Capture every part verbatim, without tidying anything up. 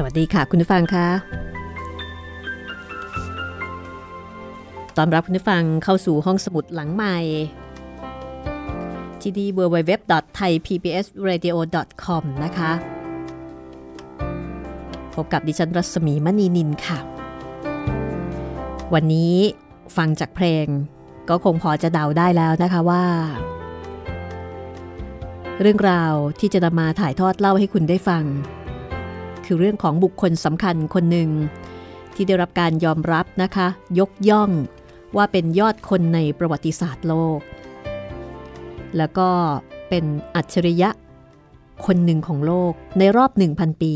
สวัสดีค่ะคุณผู้ฟังค่ะต้อนรับคุณผู้ฟังเข้าสู่ห้องสมุดหลังใหม่ที่ ดับเบิลยู ดับเบิลยู ดับเบิลยู ดอท ไทย พี บี เอส เรดิโอ ดอท คอม นะคะพบกับดิฉันรัศมีมณีนินค่ะวันนี้ฟังจากเพลงก็คงพอจะเดาได้แล้วนะคะว่าเรื่องราวที่จะนำมาถ่ายทอดเล่าให้คุณได้ฟังคือเรื่องของบุคคลสำคัญคนหนึ่งที่ได้รับการยอมรับนะคะยกย่องว่าเป็นยอดคนในประวัติศาสตร์โลกแล้วก็เป็นอัจฉริยะคนหนึ่งของโลกในรอบ หนึ่งพัน ปี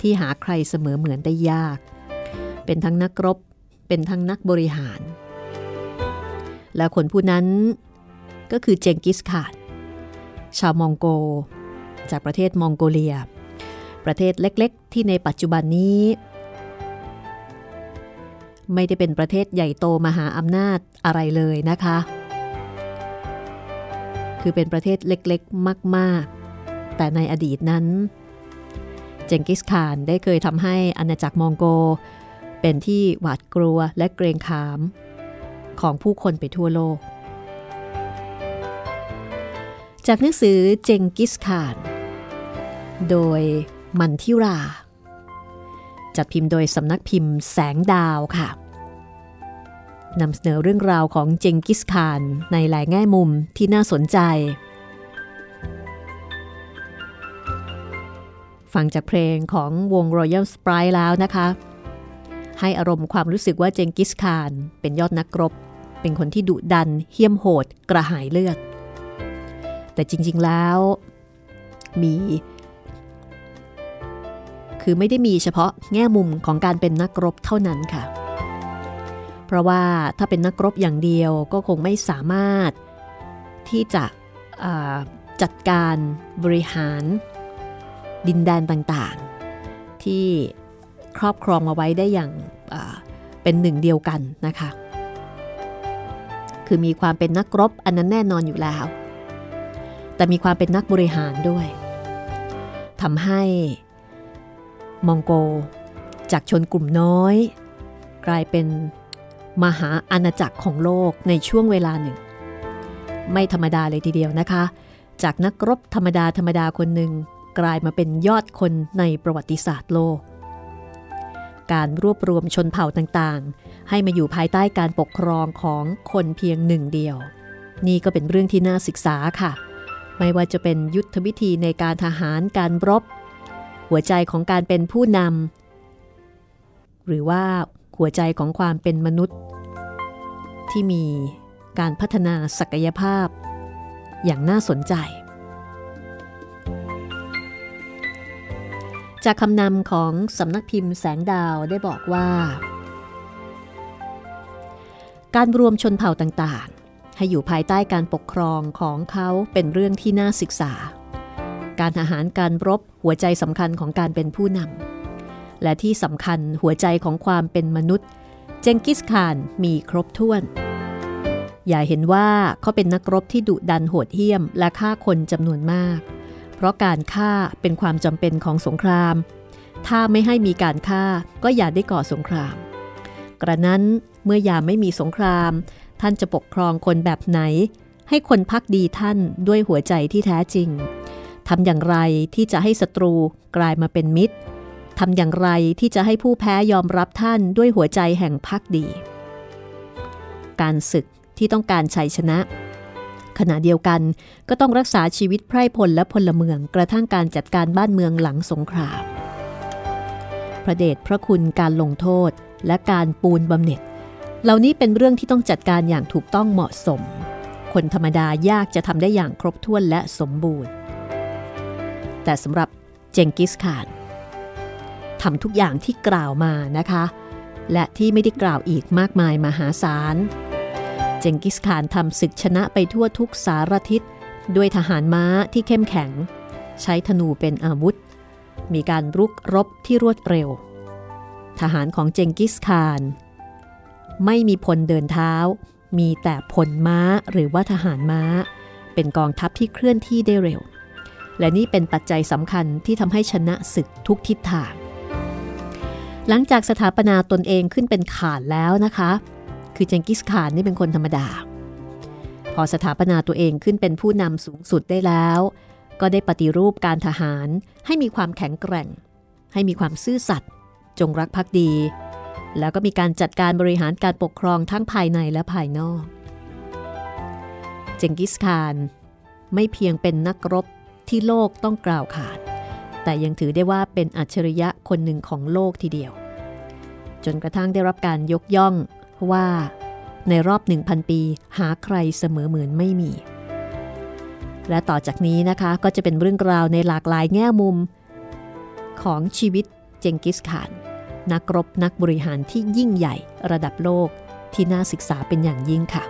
ที่หาใครเสมอเหมือนได้ยากเป็นทั้งนักรบเป็นทั้งนักบริหารและคนผู้นั้นก็คือเจงกิสข่านชาวมองโกจากประเทศมองโกเลียประเทศเล็กๆที่ในปัจจุบันนี้ไม่ได้เป็นประเทศใหญ่โตมหาอำนาจอะไรเลยนะคะคือเป็นประเทศเล็กๆมากๆแต่ในอดีตนั้นเจงกิสข่านได้เคยทำให้อาณาจักรมองโกเป็นที่หวาดกลัวและเกรงขามของผู้คนไปทั่วโลกจากหนังสือเจงกิสข่านโดยมันทิราจัดพิมพ์โดยสำนักพิมพ์แสงดาวค่ะ นำเสนอเรื่องราวของเจงกิสข่านในหลายแง่มุมที่น่าสนใจฟังจากเพลงของวง Royal Sprite แล้วนะคะให้อารมณ์ความรู้สึกว่าเจงกิสข่านเป็นยอดนักรบเป็นคนที่ดุดันเหี้ยมโหดกระหายเลือดแต่จริงๆแล้วมีคือไม่ได้มีเฉพาะแง่มุมของการเป็นนักรบเท่านั้นค่ะเพราะว่าถ้าเป็นนักรบอย่างเดียวก็คงไม่สามารถที่จะจัดการบริหารดินแดนต่างๆที่ครอบครองเอาไว้ได้อย่างเป็นหนึ่งเดียวกันนะคะคือมีความเป็นนักรบอันนั้นแน่นอนอยู่แล้วแต่มีความเป็นนักบริหารด้วยทำให้มองโกจากชนกลุ่มน้อยกลายเป็นมหาอาณาจักรของโลกในช่วงเวลาหนึ่งไม่ธรรมดาเลยทีเดียวนะคะจากนักรบธรรมดาธรรมดาคนหนึ่งกลายมาเป็นยอดคนในประวัติศาสตร์โลกการรวบรวมชนเผ่าต่างๆให้มาอยู่ภายใต้การปกครองของคนเพียงหนึ่งเดียวนี่ก็เป็นเรื่องที่น่าศึกษาค่ะไม่ว่าจะเป็นยุทธวิธีในการทหารการรบหัวใจของการเป็นผู้นำหรือว่าหัวใจของความเป็นมนุษย์ที่มีการพัฒนาศักยภาพอย่างน่าสนใจจากคำนำของสำนักพิมพ์แสงดาวได้บอกว่าการรวมชนเผ่าต่างๆให้อยู่ภายใต้การปกครองของเขาเป็นเรื่องที่น่าศึกษาการทหารการรบหัวใจสำคัญของการเป็นผู้นำและที่สำคัญหัวใจของความเป็นมนุษย์เจงกิสข่านมีครบถ้วนอย่าเห็นว่าเขาเป็นนักรบที่ดุดันโหดเหี้ยมและฆ่าคนจำนวนมากเพราะการฆ่าเป็นความจำเป็นของสงครามถ้าไม่ให้มีการฆ่าก็อย่าได้ก่อสงครามกระนั้นเมื่อยามไม่มีสงครามท่านจะปกครองคนแบบไหนให้คนภักดีท่านด้วยหัวใจที่แท้จริงทำอย่างไรที่จะให้ศัตรูกลายมาเป็นมิตรทำอย่างไรที่จะให้ผู้แพ้ยอมรับท่านด้วยหัวใจแห่งภักดีการศึกที่ต้องการชัยชนะขณะเดียวกันก็ต้องรักษาชีวิตไพร่พลและพลเมืองกระทั่งการจัดการบ้านเมืองหลังสงครามพระเดชพระคุณการลงโทษและการปูนบำเหน็จเหล่านี้เป็นเรื่องที่ต้องจัดการอย่างถูกต้องเหมาะสมคนธรรมดายากจะทำได้อย่างครบถ้วนและสมบูรณ์แต่สำหรับเจงกิสข่านทำทุกอย่างที่กล่าวมานะคะและที่ไม่ได้กล่าวอีกมากมายมหาศาลเจงกิสข่านทำศึกชนะไปทั่วทุกสารทิศด้วยทหารม้าที่เข้มแข็งใช้ธนูเป็นอาวุธมีการรุกรบที่รวดเร็วทหารของเจงกิสข่านไม่มีพลเดินเท้ามีแต่พลม้าหรือว่าทหารม้าเป็นกองทัพที่เคลื่อนที่ได้เร็วและนี่เป็นปัจจัยสำคัญที่ทำให้ชนะศึกทุกทิศทางหลังจากสถาปนาตนเองขึ้นเป็นข่านแล้วนะคะคือเจงกิสข่านนี่เป็นคนธรรมดาพอสถาปนาตัวเองขึ้นเป็นผู้นำสูงสุดได้แล้วก็ได้ปฏิรูปการทหารให้มีความแข็งแกร่งให้มีความซื่อสัตย์จงรักภักดีแล้วก็มีการจัดการบริหารการปกครองทั้งภายในและภายนอกเจงกิสข่านไม่เพียงเป็นนักรบที่โลกต้องกล่าวขานแต่ยังถือได้ว่าเป็นอัจฉริยะคนหนึ่งของโลกทีเดียวจนกระทั่งได้รับการยกย่องว่าในรอบ หนึ่งพัน ปีหาใครเสมอเหมือนไม่มีและต่อจากนี้นะคะก็จะเป็นเรื่องราวในหลากหลายแง่มุมของชีวิตเจงกิสข่านนักรบนักบริหารที่ยิ่งใหญ่ระดับโลกที่น่าศึกษาเป็นอย่างยิ่งค่ะ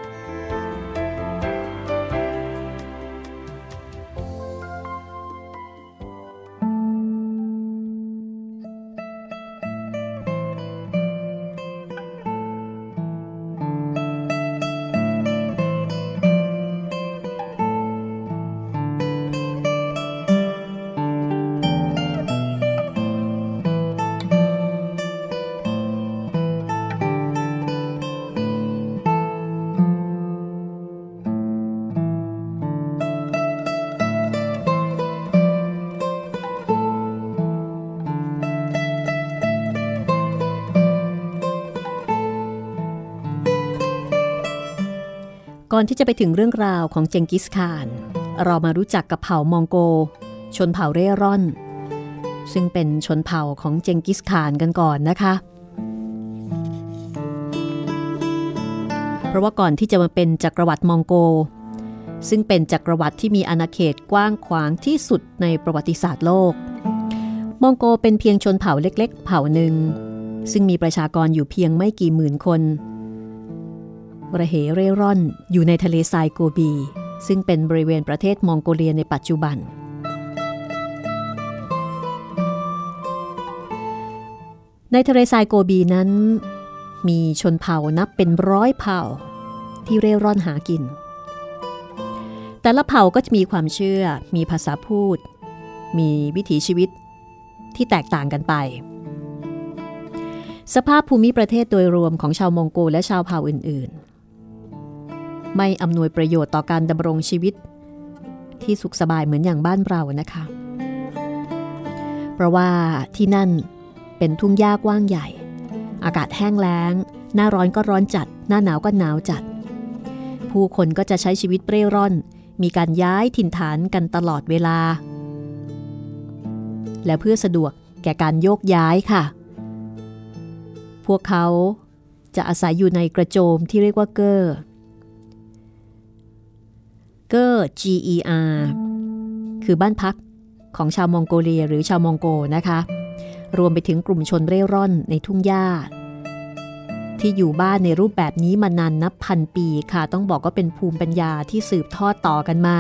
ก่อนที่จะไปถึงเรื่องราวของเจงกิสข่านเรามารู้จักกับเผ่ามองโกชนเผ่าเร่ร่อนซึ่งเป็นชนเผ่าของเจงกิสข่านกันก่อนนะคะเพราะว่าก่อนที่จะมาเป็นจักรวรรดิมองโกซึ่งเป็นจักรวรรดิที่มีอาณาเขตกว้างขวางที่สุดในประวัติศาสตร์โลกมองโกเป็นเพียงชนเผ่าเล็กๆเผ่าหนึ่งซึ่งมีประชากรอยู่เพียงไม่กี่หมื่นคนระเหเร่ร่อนอยู่ในทะเลทรายโกบีซึ่งเป็นบริเวณประเทศมองโกเลียในปัจจุบันในทะเลทรายโกบีนั้นมีชนเผ่านับเป็นร้อยเผ่าที่เร่ร่อนหากินแต่ละเผ่าก็จะมีความเชื่อมีภาษาพูดมีวิถีชีวิตที่แตกต่างกันไปสภาพภูมิประเทศโดยรวมของชาวมองโกและชาวเผ่าอื่นๆไม่อำนวยประโยชน์ต่อการดำรงชีวิตที่สุขสบายเหมือนอย่างบ้านเรานะคะเพราะว่าที่นั่นเป็นทุ่งหญ้ากว้างใหญ่อากาศแห้งแล้งหน้าร้อนก็ร้อนจัดหน้าหนาวก็หนาวจัดผู้คนก็จะใช้ชีวิตเร่ร่อนมีการย้ายถิ่นฐานกันตลอดเวลาและเพื่อสะดวกแก่การโยกย้ายค่ะพวกเขาจะอาศัยอยู่ในกระโจมที่เรียกว่าเกอร์เกอร์ เกอร์ คือบ้านพักของชาวมองโกเลียหรือชาวมองโกนะคะรวมไปถึงกลุ่มชนเร่ร่อนในทุ่งหญ้าที่อยู่บ้านในรูปแบบนี้มานานนับพันปีค่ะต้องบอกว่าเป็นภูมิปัญญาที่สืบทอดต่อกันมา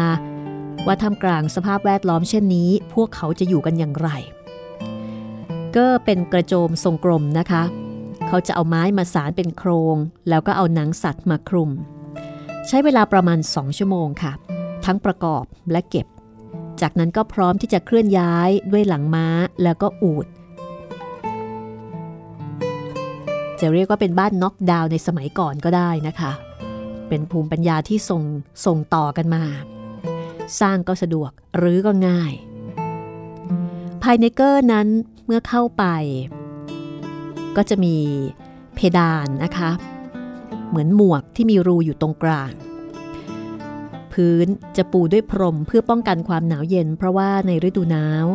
ว่าท่ามกลางสภาพแวดล้อมเช่นนี้พวกเขาจะอยู่กันอย่างไรเกอร์เป็นกระโจมทรงกลมนะคะเขาจะเอาไม้มาสานเป็นโครงแล้วก็เอาหนังสัตว์มาคลุมใช้เวลาประมาณสองชั่วโมงค่ะทั้งประกอบและเก็บจากนั้นก็พร้อมที่จะเคลื่อนย้ายด้วยหลังม้าแล้วก็อูฐจะเรียกว่าเป็นบ้านน็อกดาวน์ในสมัยก่อนก็ได้นะคะเป็นภูมิปัญญาที่ส่งส่งต่อกันมาสร้างก็สะดวกหรือก็ง่ายภายในเกอร์นั้นเมื่อเข้าไปก็จะมีเพดานนะคะเหมือนหมวกที่มีรูอยู่ตรงกลางพื้นจะปูด้วยพรมเพื่อป้องกันความหนาวเย็นเพราะว่าในฤดูหนาว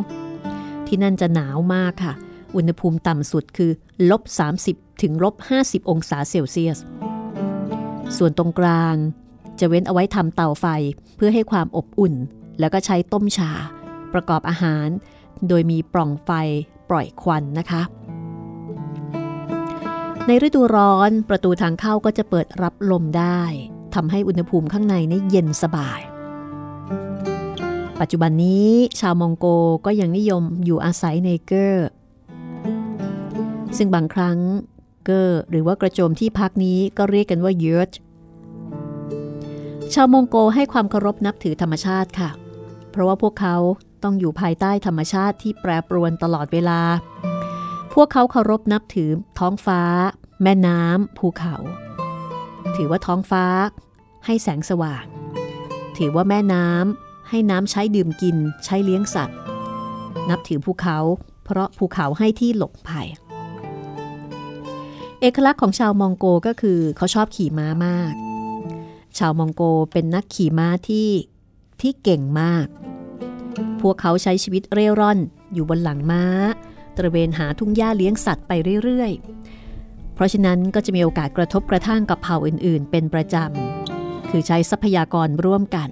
ที่นั่นจะหนาวมากค่ะอุณหภูมิต่ำสุดคือลบสามสิบถึงลบห้าสิบองศาเซลเซียสส่วนตรงกลางจะเว้นเอาไว้ทำเตาไฟเพื่อให้ความอบอุ่นแล้วก็ใช้ต้มชาประกอบอาหารโดยมีปล่องไฟปล่อยควันนะคะในฤดูร้อนประตูทางเข้าก็จะเปิดรับลมได้ทำให้อุณหภูมิข้างในนี่เย็นสบายปัจจุบันนี้ชาวมองโกก็ยังนิยมอยู่อาศัยในเกอร์ซึ่งบางครั้งเกอร์หรือว่ากระโจมที่พักนี้ก็เรียกกันว่ายูร์ตชาวมองโกให้ความเคารพนับถือธรรมชาติค่ะเพราะว่าพวกเขาต้องอยู่ภายใต้ธรรมชาติที่แปรปรวนตลอดเวลาพวกเขาเคารพนับถือท้องฟ้าแม่น้ำภูเขาถือว่าท้องฟ้าให้แสงสว่างถือว่าแม่น้ำให้น้ำใช้ดื่มกินใช้เลี้ยงสัตว์นับถือภูเขาเพราะภูเขาให้ที่หลบภัยเอกลักษณ์ของชาวมองโกก็คือเขาชอบขี่ม้ามากชาวมองโกเป็นนักขี่ม้าที่ที่เก่งมากพวกเขาใช้ชีวิตเร่ร่อนอยู่บนหลังม้าตระเวนหาทุ่งหญ้าเลี้ยงสัตว์ไปเรื่อยๆเพราะฉะนั้นก็จะมีโอกาสกระทบกระทั่งกับเผ่าอื่นๆเป็นประจำคือใช้ทรัพยากรร่วมกัน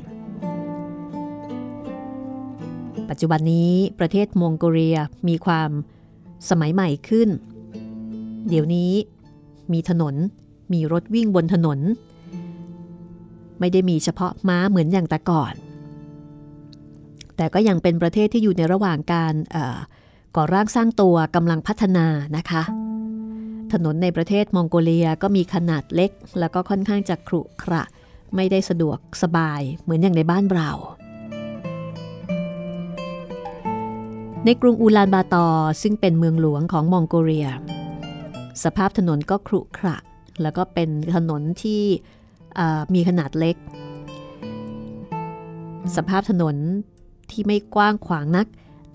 ปัจจุบันนี้ประเทศมองโกเลียมีความสมัยใหม่ขึ้นเดี๋ยวนี้มีถนนมีรถวิ่งบนถนนไม่ได้มีเฉพาะม้าเหมือนอย่างแต่ก่อนแต่ก็ยังเป็นประเทศที่อยู่ในระหว่างการก่อร่างสร้างตัวกำลังพัฒนานะคะถนนในประเทศมองโกเลียก็มีขนาดเล็กแล้วก็ค่อนข้างจะขรุขระไม่ได้สะดวกสบายเหมือนอย่างในบ้านเราในกรุงอูลานบาตอร์ซึ่งเป็นเมืองหลวงของมองโกเลียสภาพถนนก็ขรุขระแล้วก็เป็นถนนที่มีขนาดเล็กสภาพถนนที่ไม่กว้างขวางนัก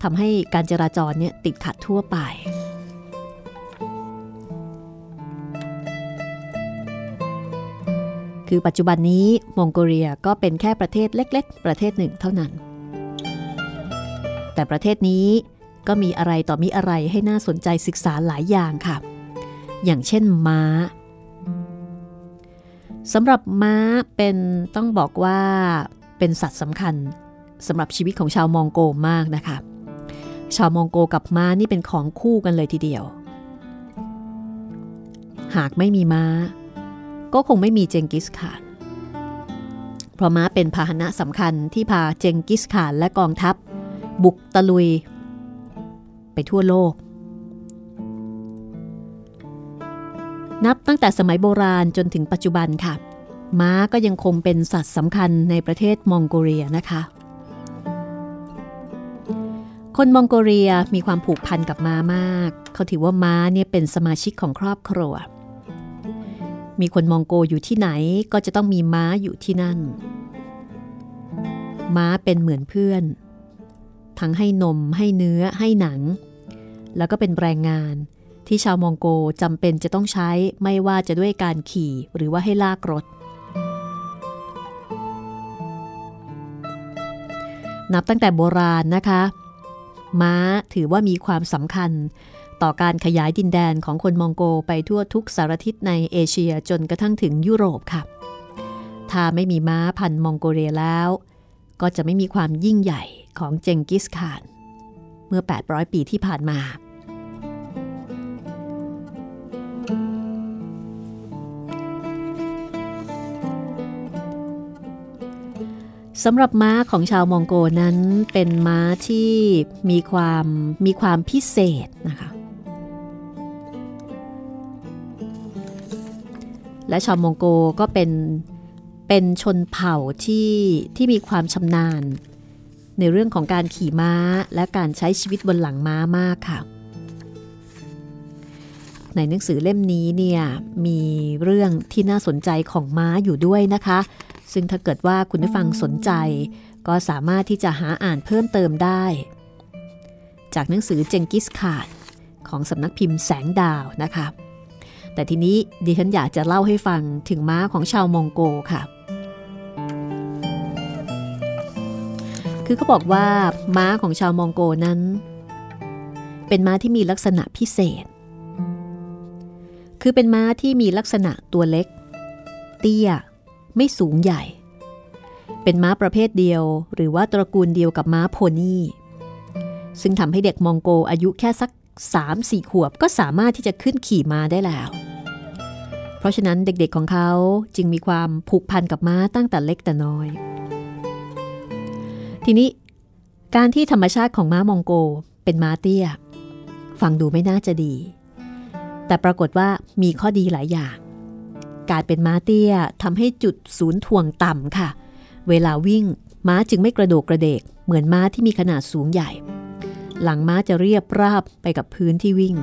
ทำให้การจราจรเนี่ยติดขัดทั่วไป คือปัจจุบันนี้มองโกเลียก็เป็นแค่ประเทศเล็กๆประเทศหนึ่งเท่านั้นแต่ประเทศนี้ก็มีอะไรต่อมีอะไรให้น่าสนใจศึกษาหลายอย่างค่ะอย่างเช่นม้าสำหรับม้าเป็นต้องบอกว่าเป็นสัตว์สำคัญสำหรับชีวิตของชาวมองโกมากนะคะชาวมองโกกับม้านี่เป็นของคู่กันเลยทีเดียวหากไม่มีม้าก็คงไม่มีเจงกิสข่านเพราะม้าเป็นพาหนะสำคัญที่พาเจงกิสข่านและกองทัพบุกตะลุยไปทั่วโลกนับตั้งแต่สมัยโบราณจนถึงปัจจุบันค่ะม้าก็ยังคงเป็นสัตว์สำคัญในประเทศมองโกเลียนะคะคนมองโกเลียมีความผูกพันกับม้ามากเขาถือว่าม้าเนี่ยเป็นสมาชิกของครอบครัวมีคนมองโกอยู่ที่ไหนก็จะต้องมีม้าอยู่ที่นั่นม้าเป็นเหมือนเพื่อนทั้งให้นมให้เนื้อให้หนังแล้วก็เป็นแรงงานที่ชาวมองโกจำเป็นจะต้องใช้ไม่ว่าจะด้วยการขี่หรือว่าให้ลากรถนับตั้งแต่โบราณนะคะม้าถือว่ามีความสำคัญต่อการขยายดินแดนของคนมองโกไปทั่วทุกสารทิศในเอเชียจนกระทั่งถึงยุโรปค่ะถ้าไม่มีม้าพันธุ์มองโกเลียแล้วก็จะไม่มีความยิ่งใหญ่ของเจงกิสข่านเมื่อแปดร้อยปีที่ผ่านมาสำหรับม้าของชาวมองโกนั้นเป็นม้าที่มีความมีความพิเศษนะคะและชาวมองโกก็เป็นเป็นชนเผ่าที่ที่มีความชำนาญในเรื่องของการขี่ม้าและการใช้ชีวิตบนหลังม้ามากค่ะในหนังสือเล่มนี้เนี่ยมีเรื่องที่น่าสนใจของม้าอยู่ด้วยนะคะซึ่งถ้าเกิดว่าคุณผู้ฟังสนใจก็สามารถที่จะหาอ่านเพิ่มเติมได้จากหนังสือเจงกิสข่านของสำนักพิมพ์แสงดาวนะคะแต่ทีนี้ดิฉันอยากจะเล่าให้ฟังถึงม้าของชาวมองโกค่ะคือเขาบอกว่าม้าของชาวมองโกนั้นเป็นม้าที่มีลักษณะพิเศษคือเป็นม้าที่มีลักษณะตัวเล็กเตี้ยไม่สูงใหญ่เป็นม้าประเภทเดียวหรือว่าตระกูลเดียวกับม้าโพนี่ซึ่งทำให้เด็กมองโกอายุแค่สัก สามถึงสี่ขวบก็สามารถที่จะขึ้นขี่ม้าได้แล้วเพราะฉะนั้นเด็กๆของเขาจึงมีความผูกพันกับม้าตั้งแต่เล็กแต่น้อยทีนี้การที่ธรรมชาติของม้ามองโกเป็นม้าเตี้ยฟังดูไม่น่าจะดีแต่ปรากฏว่ามีข้อดีหลายอย่างการเป็นม้าเตี้ยทำให้จุดศูนย์ถ่วงต่ำค่ะเวลาวิ่งม้าจึงไม่กระโดดกระเดกเหมือนม้าที่มีขนาดสูงใหญ่หลังม้าจะเรียบราบไปกับพื้นที่วิ่ง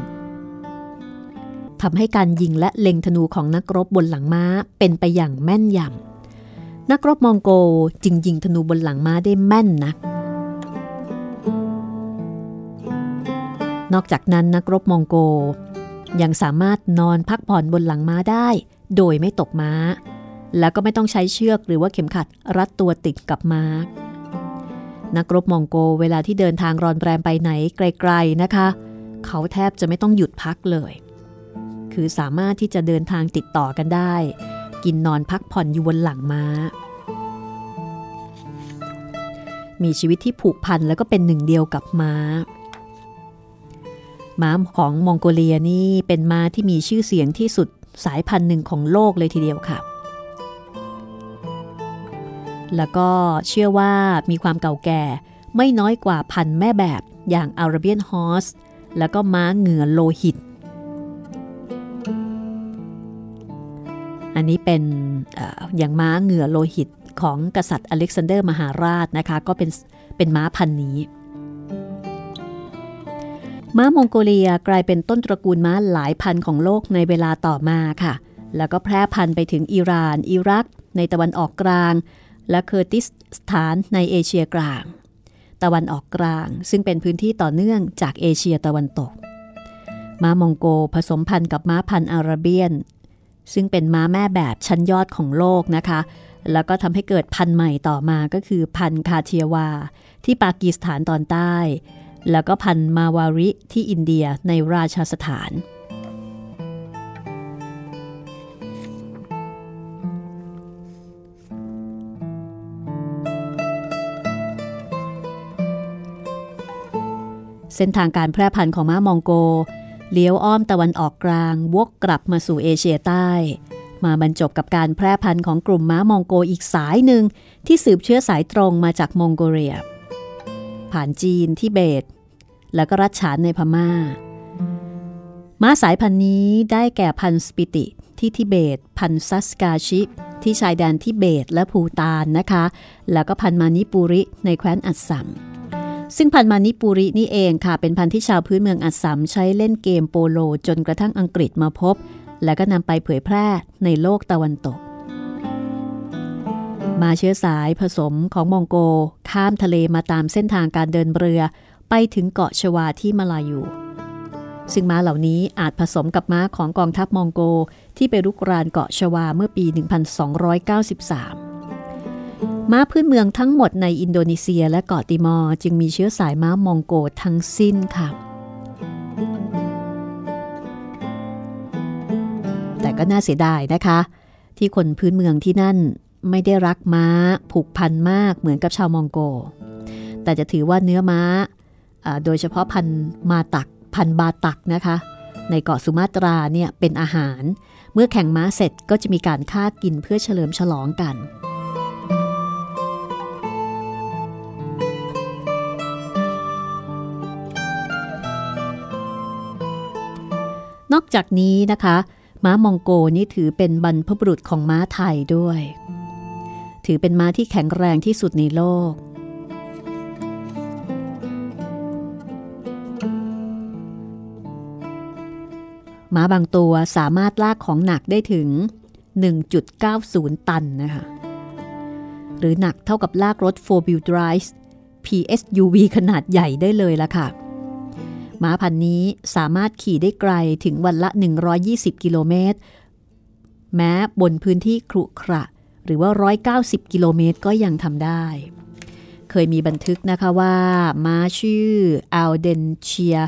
ทำให้การยิงและเล็งธนูของนักรบบนหลังม้าเป็นไปอย่างแม่นยำนักรบมองโกจึงยิงธนูบนหลังม้าได้แม่นนักนอกจากนั้นนักรบมองโกยังสามารถนอนพักผ่อนบนหลังม้าได้โดยไม่ตกม้าแล้วก็ไม่ต้องใช้เชือกหรือว่าเข็มขัดรัดตัวติดกับม้านักรบมองโกเวลาที่เดินทางรอนแรมไปไหนไกลๆนะคะเขาแทบจะไม่ต้องหยุดพักเลยคือสามารถที่จะเดินทางติดต่อกันได้กินนอนพักผ่อนอยู่บนหลังม้ามีชีวิตที่ผูกพันแล้วก็เป็นหนึ่งเดียวกับม้าม้าของมองโกเลียนี่เป็นม้าที่มีชื่อเสียงที่สุดสายพันธุ์หนึ่งของโลกเลยทีเดียวค่ะแล้วก็เชื่อว่ามีความเก่าแก่ไม่น้อยกว่าพันธุ์แม่แบบอย่างอาราเบียนฮอร์สแล้วก็ม้าเหงื่อโลหิตอันนี้เป็นเอ่ออย่างม้าเหงื่อโลหิตของกษัตริย์อเล็กซานเดอร์มหาราชนะคะก็เป็นเป็นม้าพันธุ์นี้ม้ามองโกเลียกลายเป็นต้นตระกูลม้าหลายพันของโลกในเวลาต่อมาค่ะแล้วก็แพร่พันธุ์ไปถึงอิหร่านอิรักในตะวันออกกลางและเคอร์ดิสถานในเอเชียกลางตะวันออกกลางซึ่งเป็นพื้นที่ต่อเนื่องจากเอเชียตะวันตกม้ามองโกผสมพันธุ์กับม้าพันธุ์อาราเบียน ซึ่งเป็นม้าแม่แบบชั้นยอดของโลกนะคะแล้วก็ทำให้เกิดพันธุ์ใหม่ต่อมาก็คือพันธุ์คาเทียวาที่ปากีสถานตอนใต้แล้วก็พันธุ์มาวาริที่อินเดียในราชสถานเส้นทางการแพร่พันธุ์ของม้ามองโกเลี้ยวอ้อมตะวันออกกลางวกกลับมาสู่เอเชียใต้มาบรรจบกับการแพร่พันธุ์ของกลุ่มม้ามองโกอีกสายหนึ่งที่สืบเชื้อสายตรงมาจากมองโกเลียผ่านจีนทิเบตแล้วก็รัชฉานในพม่าม้าสายพันธุ์นี้ได้แก่พันธุ์สปิติที่ทิเบตพันธุ์ซัสกาชิที่ชายแดนทิเบตและภูฏานนะคะแล้วก็พันธุ์มานิปุริในแคว้นอัสสัมซึ่งพันธุ์มานิปุรินี่เองค่ะเป็นพันธุ์ที่ชาวพื้นเมืองอัสสัมใช้เล่นเกมโปโลจนกระทั่งอังกฤษมาพบแล้วก็นำไปเผยแพร่ในโลกตะวันตกมาเชื้อสายผสมของมองโกข้ามทะเลมาตามเส้นทางการเดินเรือไปถึงเกาะชวาที่มาลายูซึ่งม้าเหล่านี้อาจผสมกับม้าของกองทัพมองโกที่ไปรุกรานเกาะชวาเมื่อปีหนึ่งพันสองร้อยเก้าสิบสามม้าพื้นเมืองทั้งหมดในอินโดนีเซียและเกาะติมอร์จึงมีเชื้อสายม้ามองโกทั้งสิ้นค่ะแต่ก็น่าเสียดายนะคะที่คนพื้นเมืองที่นั่นไม่ได้รักม้าผูกพันมากเหมือนกับชาวมองโกแต่จะถือว่าเนื้อม้าโดยเฉพาะพันมาตักพันบาตักนะคะในเกาะสุมาตราเนี่ยเป็นอาหารเมื่อแข่งม้าเสร็จก็จะมีการฆ่ากินเพื่อเฉลิมฉลองกันนอกจากนี้นะคะม้ามองโกนี่ถือเป็นบรรพบุรุษของม้าไทยด้วยถือเป็นม้าที่แข็งแรงที่สุดในโลกม้าบางตัวสามารถลากของหนักได้ถึง หนึ่งจุดเก้าศูนย์ ตันนะคะหรือหนักเท่ากับลากรถ โฟร์ วีล Drive พี เอส ยู วี ขนาดใหญ่ได้เลยละค่ะม้าพันธุ์นี้สามารถขี่ได้ไกลถึงวันละหนึ่งร้อยยี่สิบกิโลเมตรแม้บนพื้นที่ขรุขระหรือว่าหนึ่งร้อยเก้าสิบกิโลเมตรก็ยังทำได้เคยมีบันทึกนะคะว่าม้าชื่ออัลเดนเชีย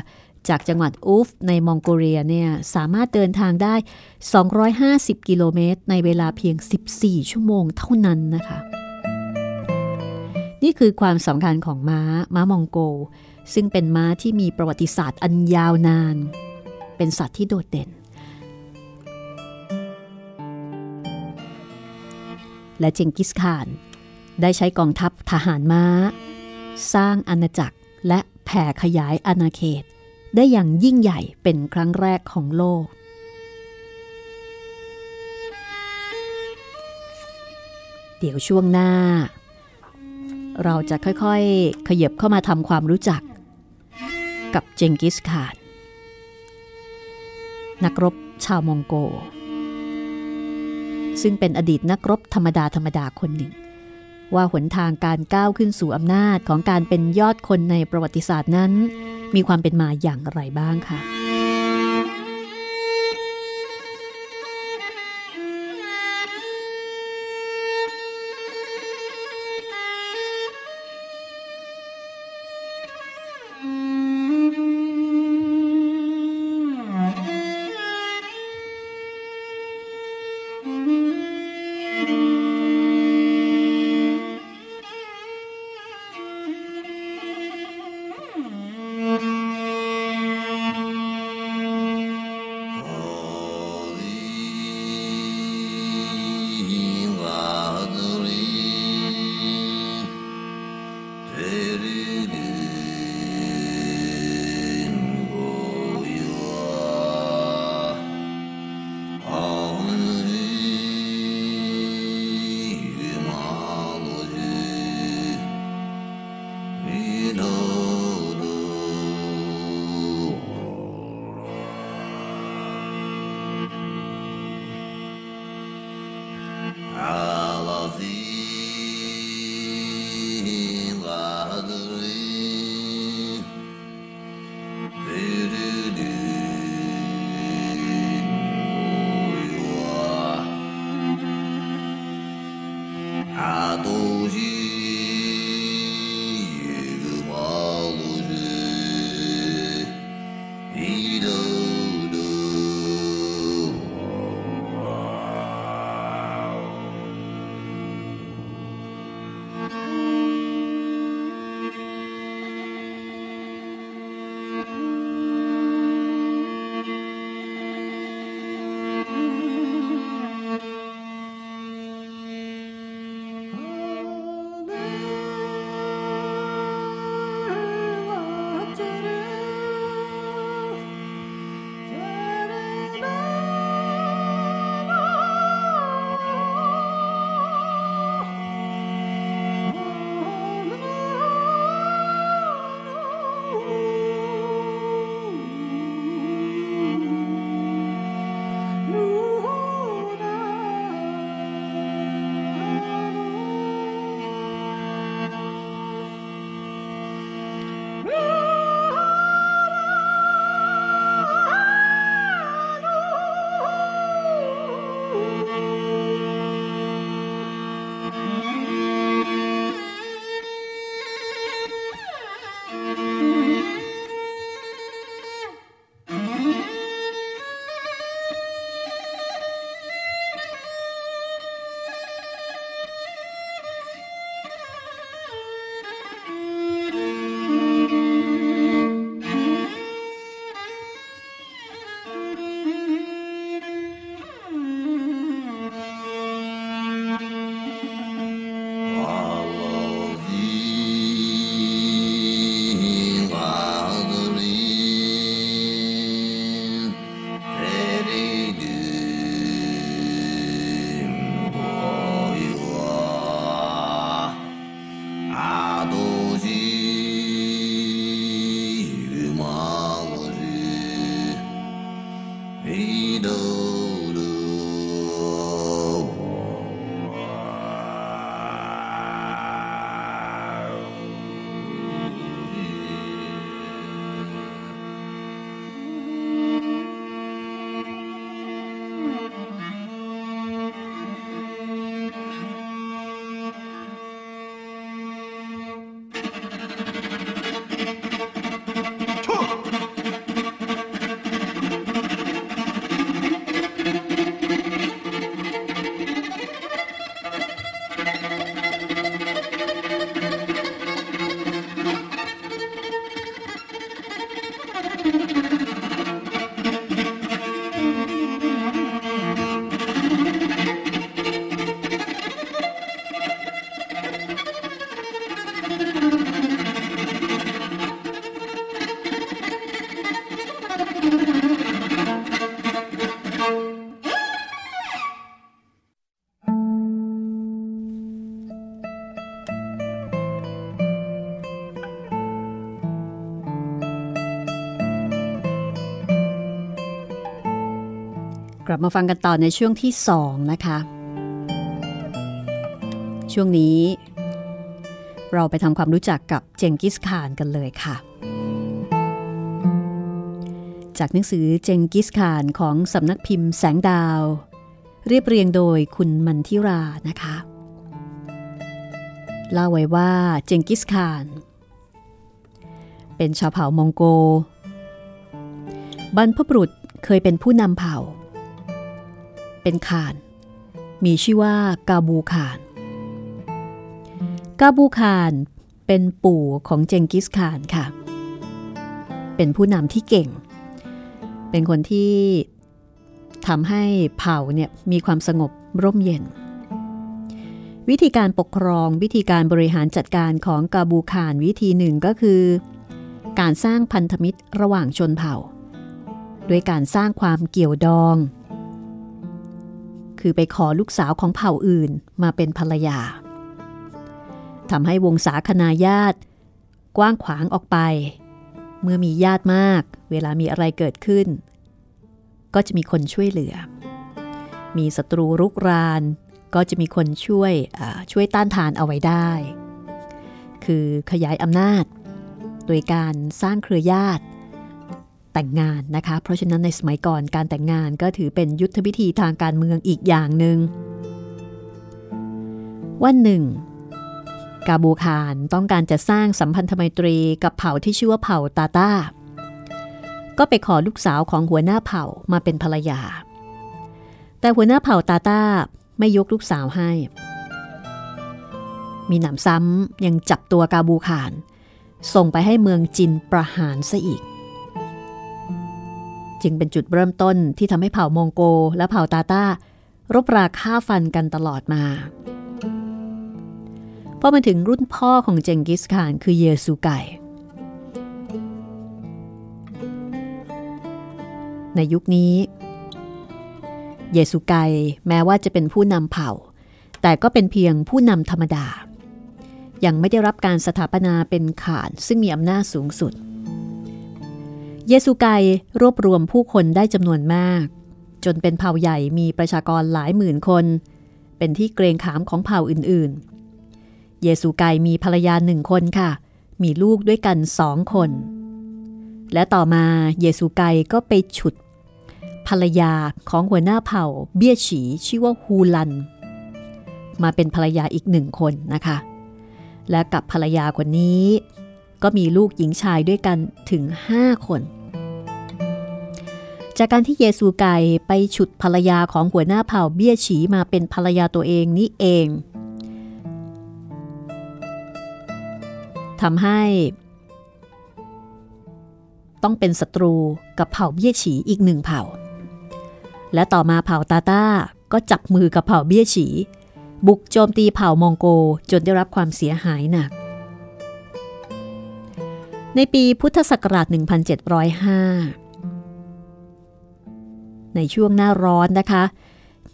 จากจังหวัดอูฟในมองโกเลียเนี่ยสามารถเดินทางได้สองร้อยห้าสิบกิโลเมตรในเวลาเพียงสิบสี่ชั่วโมงเท่านั้นนะคะนี่คือความสำคัญของม้าม้ามองโกซึ่งเป็นม้าที่มีประวัติศาสตร์อันยาวนานเป็นสัตว์ที่โดดเด่นและเจงกิสข่านได้ใช้กองทัพทหารม้าสร้างอาณาจักรและแผ่ขยายอาณาเขตได้อย่างยิ่งใหญ่เป็นครั้งแรกของโลกเดี๋ยวช่วงหน้าเราจะค่อยๆขยับเข้ามาทำความรู้จักกับเจงกิสข่านนักรบชาวมองโกซึ่งเป็นอดีตนักรบธรรมดาธรรมดาคนหนึ่งว่าหนทางการก้าวขึ้นสู่อำนาจของการเป็นยอดคนในประวัติศาสตร์นั้นมีความเป็นมาอย่างไรบ้างค่ะ กลับมาฟังกันต่อในช่วงที่สองนะคะช่วงนี้เราไปทำความรู้จักกับเจงกิสข่านกันเลยค่ะจากหนังสือเจงกิสข่านของสำนักพิมพ์แสงดาวเรียบเรียงโดยคุณมันทิรานะคะเล่าไว้ว่าเจงกิสข่านเป็นชาวเผ่ามองโกบรรพบุรุษเคยเป็นผู้นำเผ่าเป็นข่านมีชื่อว่ากาบูข่านกาบูข่านเป็นปู่ของเจงกิสข่านค่ะเป็นผู้นำที่เก่งเป็นคนที่ทำให้เผ่าเนี่ยมีความสงบร่มเย็นวิธีการปกครองวิธีการบริหารจัดการของกาบูข่านวิธีหนึ่งก็คือการสร้างพันธมิตรระหว่างชนเผ่าด้วยการสร้างความเกี่ยวดองคือไปขอลูกสาวของเผ่าอื่นมาเป็นภรรยาทำให้วงศาคณาญาติกว้างขวางออกไปเมื่อมีญาติมากเวลามีอะไรเกิดขึ้นก็จะมีคนช่วยเหลือมีศัตรูรุกรานก็จะมีคนช่วยช่วยต้านทานเอาไว้ได้คือขยายอำนาจโดยการสร้างเครือญาติแต่งงานนะคะเพราะฉะนั้นในสมัยก่อนการแต่งงานก็ถือเป็นยุทธวิธีทางการเมืองอีกอย่างหนึ่งวันหนึ่งกาบูข่านต้องการจะสร้างสัมพันธไมตรีกับเผ่าที่ชื่อว่าเผ่าตาตาก็ไปขอลูกสาวของหัวหน้าเผ่ามาเป็นภรรยาแต่หัวหน้าเผ่าตาตาไม่ยกลูกสาวให้มีหนำซ้ำยังจับตัวกาบูข่านส่งไปให้เมืองจินประหารซะอีกจึงเป็นจุดเริ่มต้นที่ทำให้เผ่ามองโกและเผ่าตาตารบราฆ่าฟันกันตลอดมาพอมาถึงรุ่นพ่อของเจงกิสข่านคือเยซูไก่ในยุคนี้เยซูไก่แม้ว่าจะเป็นผู้นำเผ่าแต่ก็เป็นเพียงผู้นำธรรมดายังไม่ได้รับการสถาปนาเป็นข่านซึ่งมีอำนาจสูงสุดเยซูไกรวบรวมผู้คนได้จำนวนมากจนเป็นเผ่าใหญ่มีประชากรหลายหมื่นคนเป็นที่เกรงขามของเผ่าอื่นๆเยซูไกมีภรรยาหนึ่งคนค่ะมีลูกด้วยกันสองคนและต่อมาเยซูไกก็ไปฉุดภรรยาของหัวหน้าเผ่าเบี้ยฉีชื่อว่าฮูลันมาเป็นภรรยาอีกหนึ่งคนนะคะและกับภรรยาคนนี้ก็มีลูกหญิงชายด้วยกันถึงห้าคนจากการที่เยซูไก่ไปฉุดภรรยาของหัวหน้าเผ่าเบี้ยฉีมาเป็นภรรยาตัวเองนี่เองทำให้ต้องเป็นศัตรูกับเผ่าเบี้ยฉีอีกหนึ่งเผ่าและต่อมาเผ่าตาตาก็จับมือกับเผ่าเบี้ยฉีบุกโจมตีเผ่ามองโกจนได้รับความเสียหายหนักในปีพุทธศักราช หนึ่งพันเจ็ดร้อยห้า ในช่วงหน้าร้อนนะคะ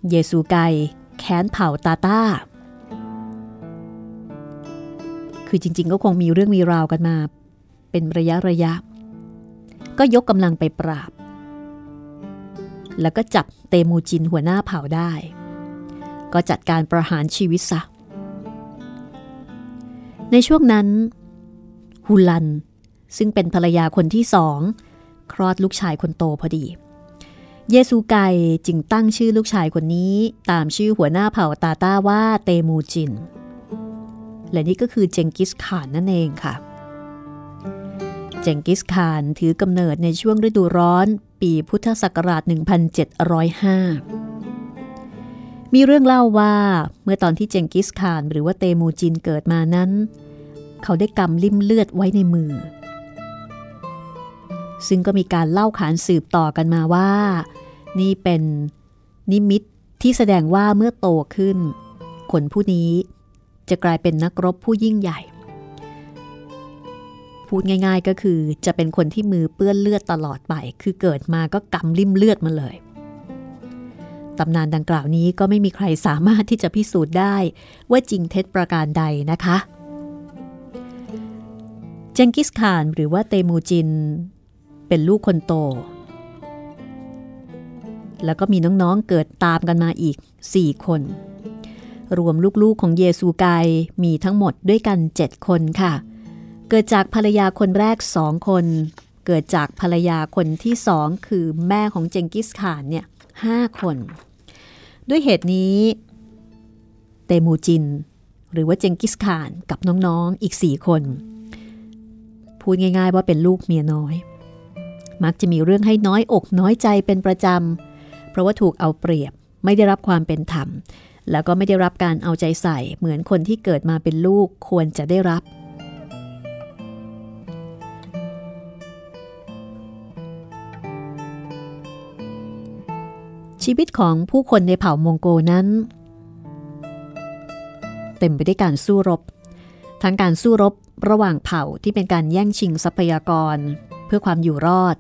เยซูไก่แค้นเผ่าตาตาคือจริงๆก็คงมีเรื่องมีราวกันมาเป็นระยะระยะก็ยกกำลังไปปราบ แล้วก็จับเตมูจินหัวหน้าเผ่าได้ก็จัดการประหารชีวิตซะในช่วงนั้นฮุลันซึ่งเป็นภรรยาคนที่สองคลอดลูกชายคนโตพอดีเยซูไกจึงตั้งชื่อลูกชายคนนี้ตามชื่อหัวหน้าเผ่าตาต้าว่าเตมูจินและนี่ก็คือเจงกิสข่านนั่นเองค่ะเจงกิสข่านถือกำเนิดในช่วงฤดูร้อนปีพุทธศักราชหนึ่งพันเจ็ดร้อยห้ามีเรื่องเล่าว่าเมื่อตอนที่เจงกิสข่านหรือว่าเตมูจินเกิดมานั้นเขาได้กำลิ่มเลือดไว้ในมือซึ่งก็มีการเล่าขานสืบต่อกันมาว่านี่เป็นนิมิตที่แสดงว่าเมื่อโตขึ้นคนผู้นี้จะกลายเป็นนักรบผู้ยิ่งใหญ่พูดง่ายๆก็คือจะเป็นคนที่มือเปื้อนเลือดตลอดไปคือเกิดมาก็กำลิ่มเลือดมาเลยตำนานดังกล่าวนี้ก็ไม่มีใครสามารถที่จะพิสูจน์ได้ว่าจริงเท็จประการใดนะคะเจงกิสข่านหรือว่าเตมูจินเป็นลูกคนโตแล้วก็มีน้องๆเกิดตามกันมาอีกสี่คนรวมลูกๆของเยซูไกมีทั้งหมดด้วยกันเจ็ดคนค่ะเกิดจากภรรยาคนแรกสองคนเกิดจากภรรยาคนที่สองคือแม่ของเจงกิสข่านเนี่ยห้าคนด้วยเหตุนี้เตมูจินหรือว่าเจงกิสข่านกับน้องๆอีกสี่คนพูดง่ายๆว่าเป็นลูกเมียน้อยมักจะมีเรื่องให้น้อยอกน้อยใจเป็นประจำเพราะว่าถูกเอาเปรียบไม่ได้รับความเป็นธรรมแล้วก็ไม่ได้รับการเอาใจใส่เหมือนคนที่เกิดมาเป็นลูกควรจะได้รับชีวิตของผู้คนในเผ่ามองโกลนั้นเต็มไปด้วยการสู้รบทั้งการสู้รบระหว่างเผ่าที่เป็นการแย่งชิงทรัพยากรเพื่อความอยู่รอด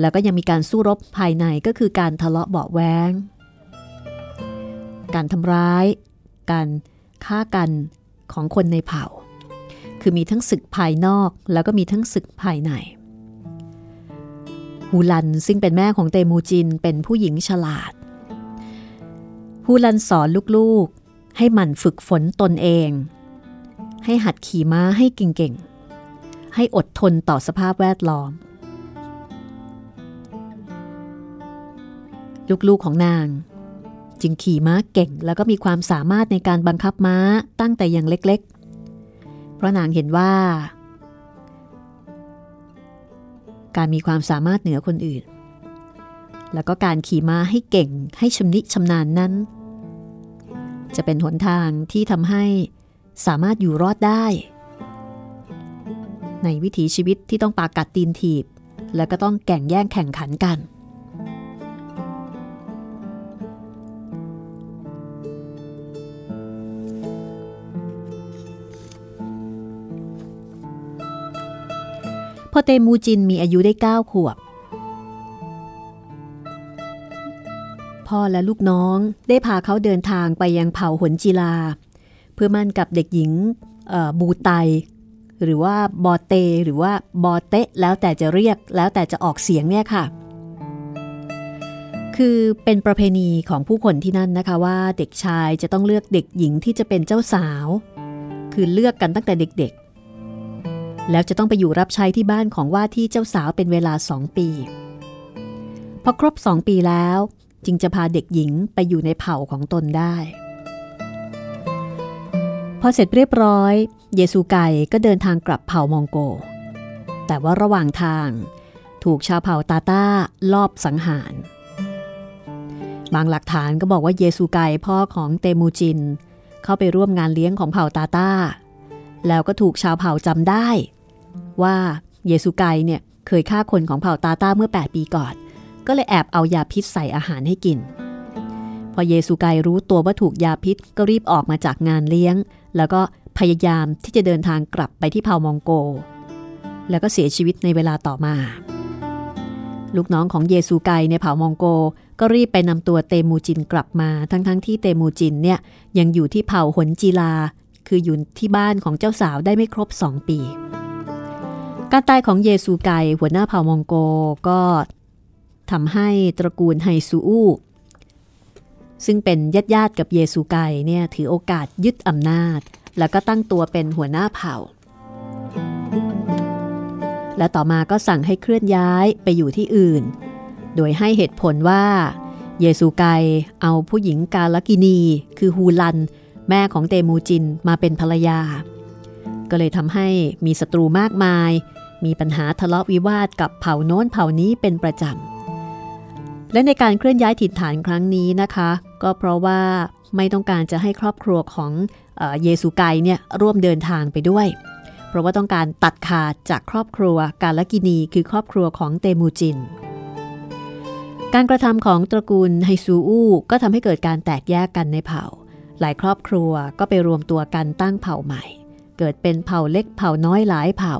แล้วก็ยังมีการสู้รบภายในก็คือการทะเลาะเบาะแว้งการทำร้ายการฆ่ากันของคนในเผ่าคือมีทั้งศึกภายนอกแล้วก็มีทั้งศึกภายในฮูลันซึ่งเป็นแม่ของเตมูจินเป็นผู้หญิงฉลาดฮูลันสอนลูกๆให้หมั่นฝึกฝนตนเองให้หัดขี่ม้าให้เก่งๆให้อดทนต่อสภาพแวดล้อมลูกๆของนางจึงขี่ม้าเก่งแล้วก็มีความสามารถในการบังคับม้าตั้งแต่อย่างเล็กๆเพราะนางเห็นว่าการมีความสามารถเหนือคนอื่นแล้วก็การขี่ม้าให้เก่งให้ชำนิชำนาญนั้นจะเป็นหนทางที่ทำให้สามารถอยู่รอดได้ในวิถีชีวิตที่ต้องปากัดตีนถีบแล้วก็ต้องแข่งแย่งแข่งขันกันพอเตมูจินมีอายุได้เก้าขวบพ่อและลูกน้องได้พาเขาเดินทางไปยังเผ่าหนจีลาเพื่อมั่นกับเด็กหญิงบูไตหรือว่าบอเตหรือว่าบอเตะแล้วแต่จะเรียกแล้วแต่จะออกเสียงเนี่ยค่ะคือเป็นประเพณีของผู้คนที่นั่นนะคะว่าเด็กชายจะต้องเลือกเด็กหญิงที่จะเป็นเจ้าสาวคือเลือกกันตั้งแต่เด็กๆแล้วจะต้องไปอยู่รับใช้ที่บ้านของว่าที่เจ้าสาวเป็นเวลาสองปีพอครบสองปีแล้วจึงจะพาเด็กหญิงไปอยู่ในเผ่าของตนได้พอเสร็จเรียบร้อยเยซูไกก็เดินทางกลับเผ่ามองโกแต่ว่าระหว่างทางถูกชาวเผ่าตาต้าลอบสังหารบางหลักฐานก็บอกว่าเยซูไกพ่อของเตมูจินเข้าไปร่วมงานเลี้ยงของเผ่าตาต้าแล้วก็ถูกชาวเผ่าจำได้ว่าเยซูไกเนี่ยเคยฆ่าคนของเผ่าตาต้าเมื่อแปดปีก่อนก็เลยแอบเอายาพิษใส่อาหารให้กินพอเยซูไกรู้ตัวว่าถูกยาพิษก็รีบออกมาจากงานเลี้ยงแล้วก็พยายามที่จะเดินทางกลับไปที่เผ่ามองโกแล้วก็เสียชีวิตในเวลาต่อมาลูกน้องของเยซูไกในเผ่ามองโกก็รีบไปนำตัวเตมูจินกลับมาทั้งๆ ท, ที่เตมูจินเนี่ยยังอยู่ที่เผ่าหนจีลาคืออยู่ที่บ้านของเจ้าสาวได้ไม่ครบสองปีการตายของเยซูไกหัวหน้าเผ่ามองโกก็ ทำให้ตระกูลไฮซูอูซึ่งเป็นญาติญาติกับเยซูไกเนี่ยถือโอกาสยึดอำนาจแล้วก็ตั้งตัวเป็นหัวหน้าเผ่าและต่อมาก็สั่งให้เคลื่อนย้ายไปอยู่ที่อื่นโดยให้เหตุผลว่าเยซูไกเอาผู้หญิงกาลกินีคือฮูลันแม่ของเตมูจินมาเป็นภรรยาก็เลยทำให้มีศัตรูมากมายมีปัญหาทะเลาะวิวาทกับเผ่าโน้นเผ่านี้เป็นประจำและในการเคลื่อนย้ายถิ่นฐานครั้งนี้นะคะก็เพราะว่าไม่ต้องการจะให้ครอบครัวของเอ่อเยซูไกเนี่ยร่วมเดินทางไปด้วยเพราะว่าต้องการตัดขาดจากครอบครัวกาลกินีคือครอบครัวของเตมูจินการกระทำของตระกูลไฮซูอูก็ทำให้เกิดการแตกแยกกันในเผ่าหลายครอบครัวก็ไปรวมตัวกันตั้งเผ่าใหม่เกิดเป็นเผ่าเล็กเผ่าน้อยหลายเผ่า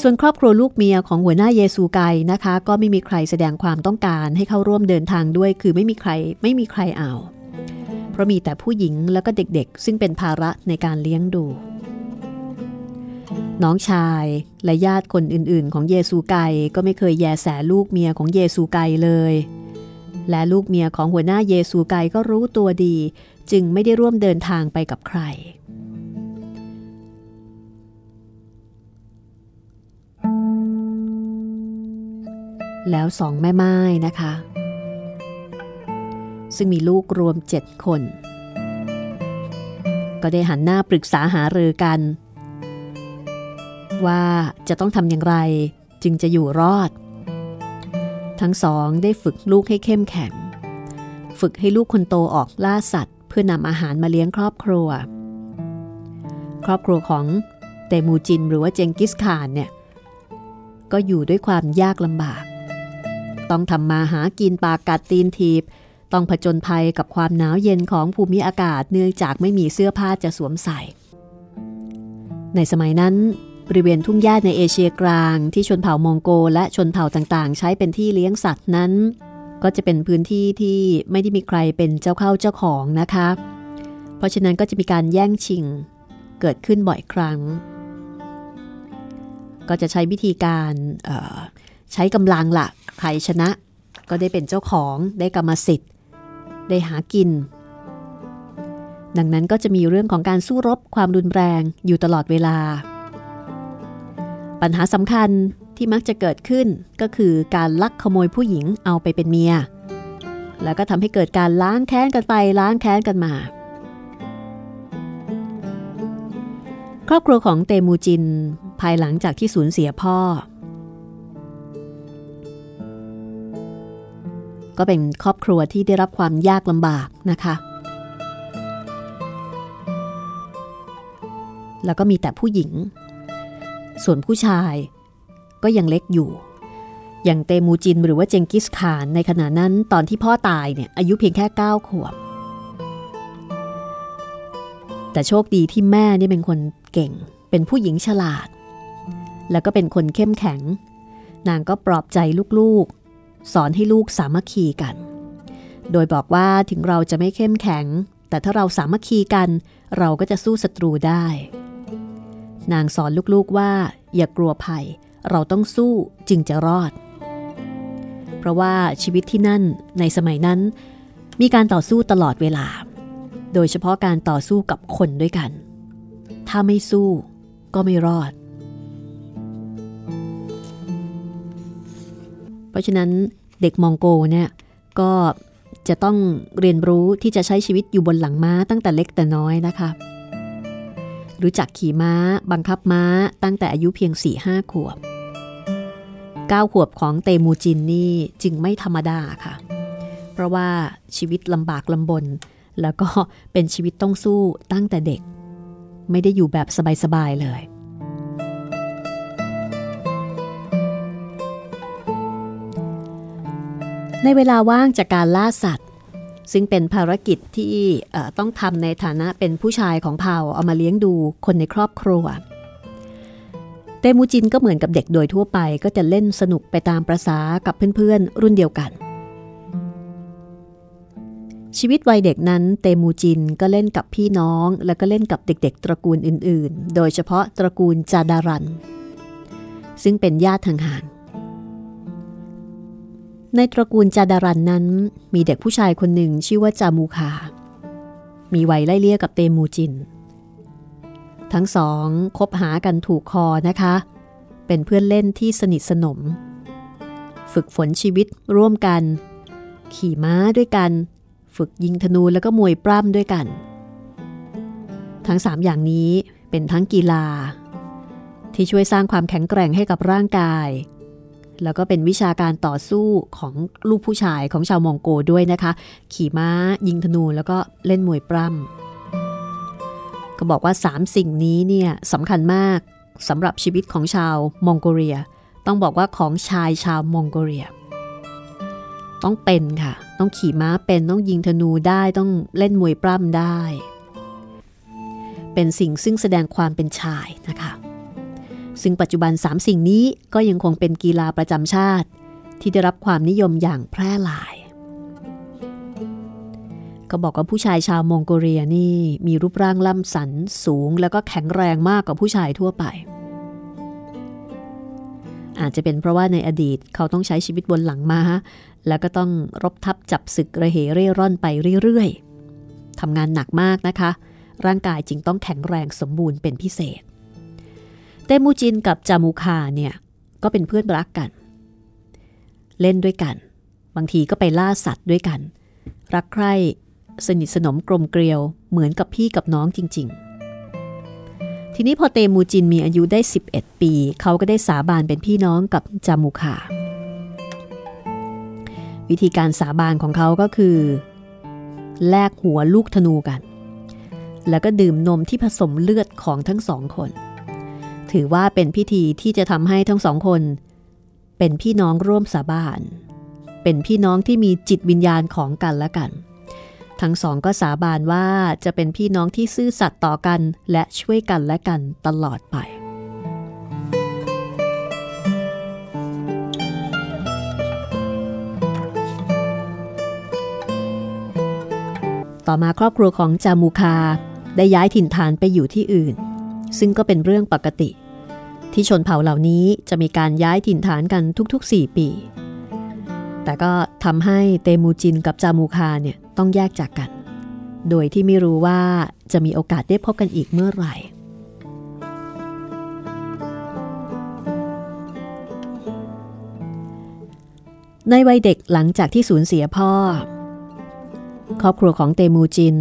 ส่วนครอบครัวลูกเมียของหัวหน้าเยซูไกนะคะก็ไม่มีใครแสดงความต้องการให้เข้าร่วมเดินทางด้วยคือไม่มีใครไม่มีใครเอาเพราะมีแต่ผู้หญิงแล้วก็เด็กๆซึ่งเป็นภาระในการเลี้ยงดูน้องชายและญาติคนอื่นๆของเยซูไกก็ไม่เคยแยแสลูกเมียของเยซูไกเลยและลูกเมียของหัวหน้าเยซูไกก็รู้ตัวดีจึงไม่ได้ร่วมเดินทางไปกับใครแล้วสองแม่ไม้นะคะซึ่งมีลูกรวมเจ็ดคนก็ได้หันหน้าปรึกษาหารือกันว่าจะต้องทำอย่างไรจึงจะอยู่รอดทั้งสองได้ฝึกลูกให้เข้มแข็งฝึกให้ลูกคนโตออกล่าสัตว์เพื่อนำอาหารมาเลี้ยงครอบครัวครอบครัวของเตมูจินหรือว่าเจงกิสข่านเนี่ยก็อยู่ด้วยความยากลำบากต้องทำมาหากินปากกัดตีนถีบต้องผจญภัยกับความหนาวเย็นของภูมิอากาศเนื่องจากไม่มีเสื้อผ้าจะสวมใส่ในสมัยนั้นบริเวณทุ่งหญ้าในเอเชียกลางที่ชนเผ่ามองโกและชนเผ่าต่างๆใช้เป็นที่เลี้ยงสัตว์นั้นก็จะเป็นพื้นที่ที่ไม่ได้มีใครเป็นเจ้าเข้าเจ้าของนะคะเพราะฉะนั้นก็จะมีการแย่งชิงเกิดขึ้นบ่อยครั้งก็จะใช้วิธีการเอ่อใช้กำลังล่ะใครชนะก็ได้เป็นเจ้าของได้กรรมสิทธิ์ได้หากินดังนั้นก็จะมีเรื่องของการสู้รบความรุนแรงอยู่ตลอดเวลาปัญหาสำคัญที่มักจะเกิดขึ้นก็คือการลักขโมยผู้หญิงเอาไปเป็นเมียแล้วก็ทำให้เกิดการล้างแค้นกันไปล้างแค้นกันมาครอบครัวของเตมูจินภายหลังจากที่สูญเสียพ่อก็เป็นครอบครัวที่ได้รับความยากลำบากนะคะแล้วก็มีแต่ผู้หญิงส่วนผู้ชายก็ยังเล็กอยู่อย่างเตมูจินหรือว่าเจงกิสข่านในขณะนั้นตอนที่พ่อตายเนี่ยอายุเพียงแค่เก้าขวบแต่โชคดีที่แม่นี่เป็นคนเก่งเป็นผู้หญิงฉลาดแล้วก็เป็นคนเข้มแข็งนางก็ปลอบใจลูกๆสอนให้ลูกสามัคคีกันโดยบอกว่าถึงเราจะไม่เข้มแข็งแต่ถ้าเราสามัคคีกันเราก็จะสู้ศัตรูได้นางสอนลูกๆว่าอย่ากลัวภัยเราต้องสู้จึงจะรอดเพราะว่าชีวิตที่นั่นในสมัยนั้นมีการต่อสู้ตลอดเวลาโดยเฉพาะการต่อสู้กับคนด้วยกันถ้าไม่สู้ก็ไม่รอดเพราะฉะนั้นเด็กมองโกเนี่ยก็จะต้องเรียนรู้ที่จะใช้ชีวิตอยู่บนหลังม้าตั้งแต่เล็กแต่น้อยนะคะรู้จักขี่ม้าบังคับม้าตั้งแต่อายุเพียง สี่ห้า ขวบเก้าขวบของเตมูจินนี่จึงไม่ธรรมดาค่ะเพราะว่าชีวิตลำบากลำบนแล้วก็เป็นชีวิตต้องสู้ตั้งแต่เด็กไม่ได้อยู่แบบสบายๆเลยในเวลาว่างจากการล่าสัตว์ซึ่งเป็นภารกิจที่ต้องทำในฐานะเป็นผู้ชายของเผ่าเอามาเลี้ยงดูคนในครอบครัวเตมูจินก็เหมือนกับเด็กโดยทั่วไปก็จะเล่นสนุกไปตามประสากับเพื่อนๆรุ่นเดียวกันชีวิตวัยเด็กนั้นเตมูจินก็เล่นกับพี่น้องแล้วก็เล่นกับเด็กๆตระกูลอื่นๆโดยเฉพาะตระกูลจาดารันซึ่งเป็นญาติห่างๆ ในตระกูลจาดารันนั้นมีเด็กผู้ชายคนหนึ่งชื่อว่าจามูคามีวัยไล่เลี่ยกับเตมูจินทั้งสองคบหากันถูกคอนะคะเป็นเพื่อนเล่นที่สนิทสนมฝึกฝนชีวิตร่วมกันขี่ม้าด้วยกันฝึกยิงธนูแล้วก็มวยปล้ำด้วยกันทั้งสามอย่างนี้เป็นทั้งกีฬาที่ช่วยสร้างความแข็งแกร่งให้กับร่างกายแล้วก็เป็นวิชาการต่อสู้ของลูกผู้ชายของชาวมองโกด้วยนะคะขี่ม้ายิงธนูแล้วก็เล่นมวยปล้ำก็บอกว่าสามสิ่งนี้เนี่ยสำคัญมากสำหรับชีวิตของชาวมองโกเลียต้องบอกว่าของชายชาวมองโกเลียต้องเป็นค่ะต้องขี่ม้าเป็นต้องยิงธนูได้ต้องเล่นมวยปล้ำได้เป็นสิ่งซึ่งแสดงความเป็นชายนะคะซึ่งปัจจุบันสามสิ่งนี้ก็ยังคงเป็นกีฬาประจำชาติที่ได้รับความนิยมอย่างแพร่หลายก็บอกว่าผู้ชายชาวมองโกเลียนี่มีรูปร่างล่ำสันสูงแล้วก็แข็งแรงมากกว่าผู้ชายทั่วไปอาจจะเป็นเพราะว่าในอดีตเขาต้องใช้ชีวิตบนหลังม้าแล้วก็ต้องรบทับจับศึกระเหเร่ร่อนไปเรื่อยๆทำงานหนักมากนะคะร่างกายจึงต้องแข็งแรงสมบูรณ์เป็นพิเศษเตมูจินกับจามูคาเนี่ยก็เป็นเพื่อนรักกันเล่นด้วยกันบางทีก็ไปล่าสัตว์ด้วยกันรักใคร่สนิทสนมกลมเกลียวเหมือนกับพี่กับน้องจริงๆทีนี้พอเตมูจินมีอายุได้สิบเอ็ดปีเขาก็ได้สาบานเป็นพี่น้องกับจามูคาวิธีการสาบานของเขาก็คือแลกหัวลูกธนูกันแล้วก็ดื่มนมที่ผสมเลือดของทั้งสองคนถือว่าเป็นพิธีที่จะทำให้ทั้งสองคนเป็นพี่น้องร่วมสาบานเป็นพี่น้องที่มีจิตวิญญาณของกันและกันทั้งสองก็สาบานว่าจะเป็นพี่น้องที่ซื่อสัตย์ต่อกันและช่วยกันและกันตลอดไปต่อมาครอบครัวของจามูคาได้ย้ายถิ่นฐานไปอยู่ที่อื่นซึ่งก็เป็นเรื่องปกติที่ชนเผ่าเหล่านี้จะมีการย้ายถิ่นฐานกันทุกๆสี่ปีแต่ก็ทำให้เตมูจินกับจามูคาเนี่ยต้องแยกจากกันโดยที่ไม่รู้ว่าจะมีโอกาสได้พบกันอีกเมื่อไหร่ในวัยเด็กหลังจากที่สูญเสียพ่อครอบครัวของเตมูจิน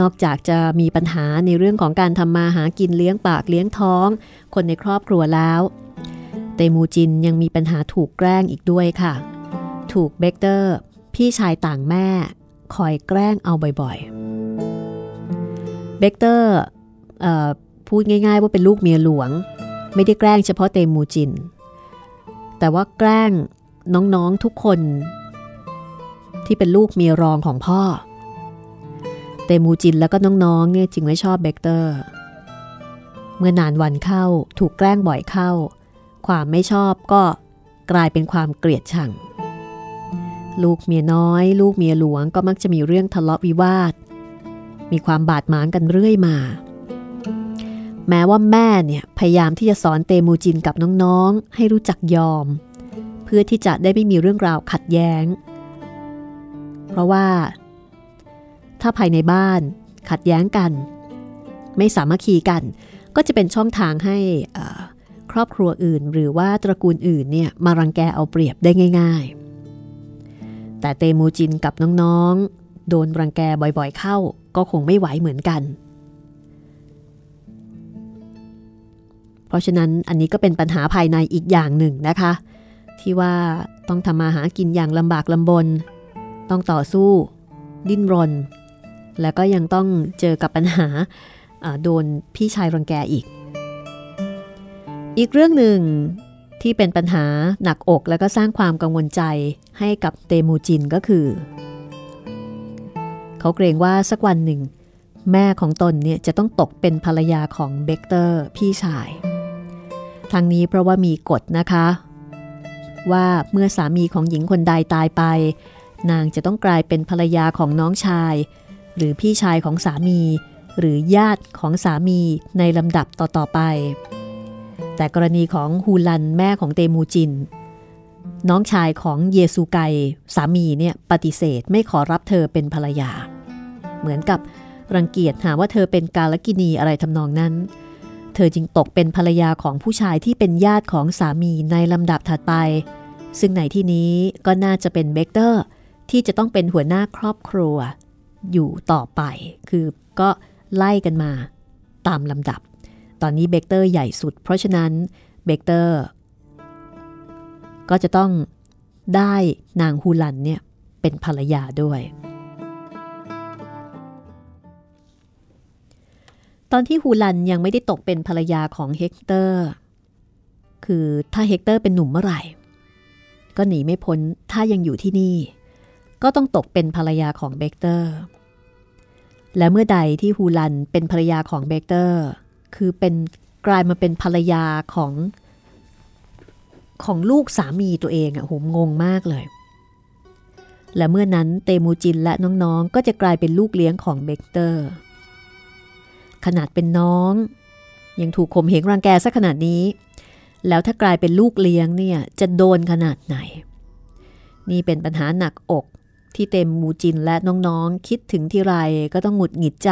นอกจากจะมีปัญหาในเรื่องของการทำมาหากินเลี้ยงปากเลี้ยงท้องคนในครอบครัวแล้วเตมูจินยังมีปัญหาถูกแกล้งอีกด้วยค่ะถูกเบกเตอร์พี่ชายต่างแม่คอยแกล้งเอาบ่อยๆเบกเตอร์พูดง่ายๆว่าเป็นลูกเมียหลวงไม่ได้แกล้งเฉพาะเตมูจินแต่ว่าแกล้งน้องๆทุกคนที่เป็นลูกเมียรองของพ่อเตมูจินแล้วก็น้องๆเนี่ยจึงไม่ชอบเบกเตอร์เมื่อนานวันเข้าถูกแกล้งบ่อยเข้าความไม่ชอบก็กลายเป็นความเกลียดชังลูกเมียน้อยลูกเมียหลวงก็มักจะมีเรื่องทะเลาะวิวาทมีความบาดหมางกันเรื่อยมาแม้ว่าแม่เนี่ยพยายามที่จะสอนเตมูจินกับน้องๆให้รู้จักยอมเพื่อที่จะได้ไม่มีเรื่องราวขัดแย้งเพราะว่าถ้าภายในบ้านขัดแย้งกันไม่สามัคคีกันก็จะเป็นช่องทางให้ครอบครัวอื่นหรือว่าตระกูลอื่นเนี่ยมารังแกเอาเปรียบได้ง่ายๆแต่เตมูจินกับน้องๆโดนรังแกบ่อยๆเข้าก็คงไม่ไหวเหมือนกันเพราะฉะนั้นอันนี้ก็เป็นปัญหาภายในอีกอย่างหนึ่งนะคะที่ว่าต้องทำมาหากินอย่างลำบากลำบนต้องต่อสู้ดิ้นรนแล้วก็ยังต้องเจอกับปัญหาโดนพี่ชายรังแกอีกอีกเรื่องหนึ่งที่เป็นปัญหาหนักอกแล้วก็สร้างความกังวลใจให้กับเตมูจินก็คือเขาเกรงว่าสักวันหนึ่งแม่ของตนเนี่ยจะต้องตกเป็นภรรยาของเบกเตอร์พี่ชายทั้งนี้เพราะว่ามีกฎนะคะว่าเมื่อสามีของหญิงคนใดตายไปนางจะต้องกลายเป็นภรรยาของน้องชายหรือพี่ชายของสามีหรือญาติของสามีในลำดับต่อๆไปแต่กรณีของฮูลันแม่ของเตมูจิน น้องชายของเยซูไกสามีเนี่ยปฏิเสธไม่ขอรับเธอเป็นภรรยาเหมือนกับรังเกียจหาว่าเธอเป็นกาลกิณีอะไรทำนองนั้นเธอจึงตกเป็นภรรยาของผู้ชายที่เป็นญาติของสามีในลำดับถัดไปซึ่งในที่นี้ก็น่าจะเป็นเบคเตอร์ที่จะต้องเป็นหัวหน้าครอบครัวอยู่ต่อไปคือก็ไล่กันมาตามลำดับตอนนี้เบคเตอร์ใหญ่สุดเพราะฉะนั้นเบคเตอร์ก็จะต้องได้นางฮูลันเนี่ยเป็นภรรยาด้วยตอนที่ฮูลันยังไม่ได้ตกเป็นภรรยาของเฮกเตอร์คือถ้าเฮกเตอร์เป็นหนุ่มเมื่อไหร่ก็หนีไม่พ้นถ้ายังอยู่ที่นี่ก็ต้องตกเป็นภรรยาของเบคเตอร์และเมื่อใดที่ฮูลันเป็นภรรยาของเบคเตอร์คือเป็นกลายมาเป็นภรรยาของของลูกสามีตัวเองอ่ะโหงงมากเลยและเมื่อนั้นเตมูจินและน้องๆก็จะกลายเป็นลูกเลี้ยงของเบคเตอร์ขนาดเป็นน้องยังถูกข่มเหงรังแกซะขนาดนี้แล้วถ้ากลายเป็นลูกเลี้ยงเนี่ยจะโดนขนาดไหนนี่เป็นปัญหาหนักอกที่เตมูจินและน้องๆคิดถึงทีไรก็ต้องหงุดหงิดใจ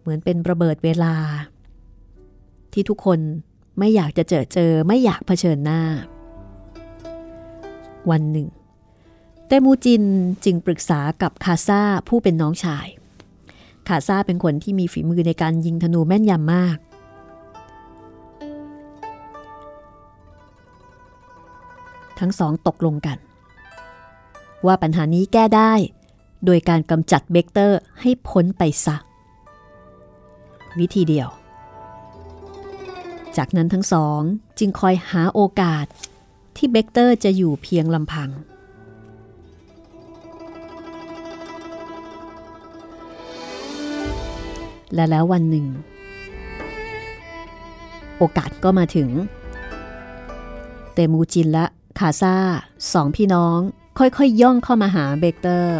เหมือนเป็นระเบิดเวลาที่ทุกคนไม่อยากจะเจอเจอไม่อยากเผชิญหน้าวันหนึ่งเตมูจินจึงปรึกษากับคาซาผู้เป็นน้องชายคาซาเป็นคนที่มีฝีมือในการยิงธนูแม่นยำมากทั้งสองตกลงกันว่าปัญหานี้แก้ได้โดยการกำจัดเบคเตอร์ให้พ้นไปซะวิธีเดียวจากนั้นทั้งสองจึงคอยหาโอกาสที่เบคเตอร์จะอยู่เพียงลำพังและแล้ววันหนึ่งโอกาสก็มาถึงเตมูจินและคาซาสองพี่น้องค่อยๆย่องเข้ามาหาเบคเตอร์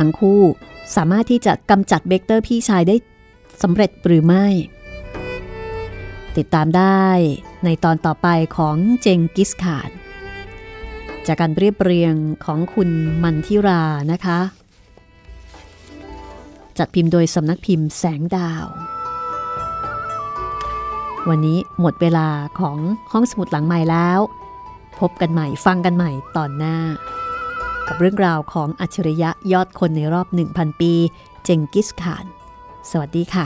ทั้งคู่สามารถที่จะกำจัดเบคเตอร์พี่ชายได้สำเร็จหรือไม่ติดตามได้ในตอนต่อไปของเจงกิสข่านจากการเรียบเรียงของคุณมันทิรานะคะจัดพิมพ์โดยสำนักพิมพ์แสงดาววันนี้หมดเวลาของห้องสมุดหลังใหม่แล้วพบกันใหม่ฟังกันใหม่ตอนหน้ากับเรื่องราวของอัจฉริยะยอดคนในรอบ หนึ่งพัน ปีเจงกิสข่านสวัสดีค่ะ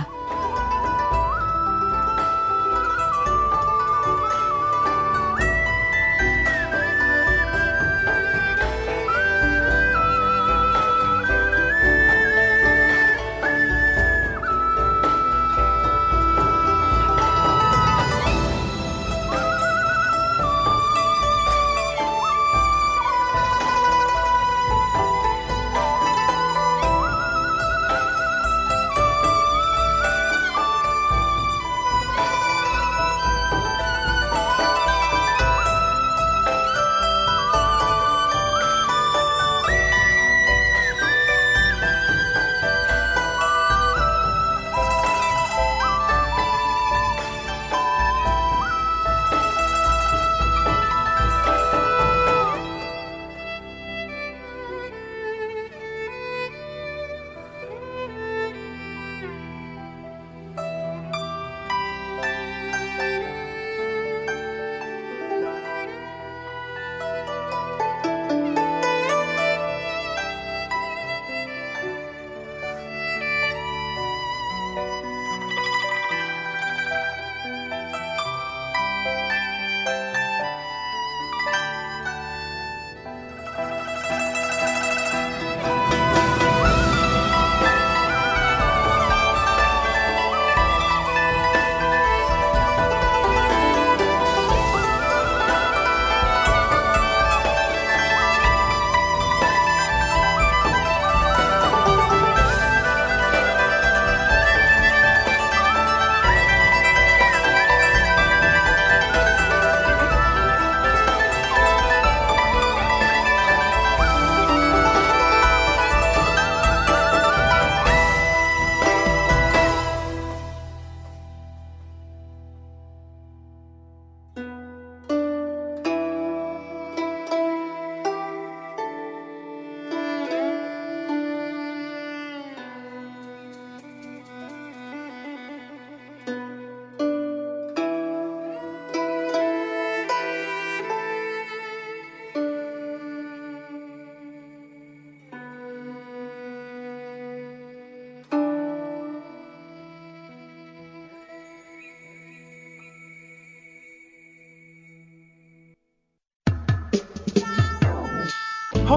ห้